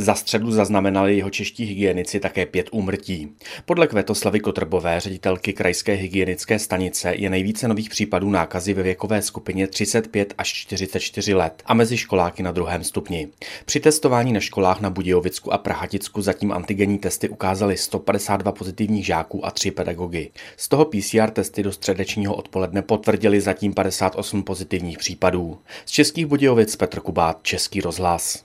Za středu zaznamenali jeho čeští hygienici také 5 úmrtí. Podle Květoslavy Kotrbové, ředitelky Krajské hygienické stanice, je nejvíce nových případů nákazy ve věkové skupině 35 až 44 let a mezi školáky na 2. stupni. Při testování na školách na Budějovicku a Prahaticku zatím antigenní testy ukázaly 152 pozitivních žáků a 3 pedagogy. Z toho PCR testy do středečního odpoledne potvrdili zatím 58 pozitivních případů. Z Českých Budějovic Petr Kubát, Český rozhlas.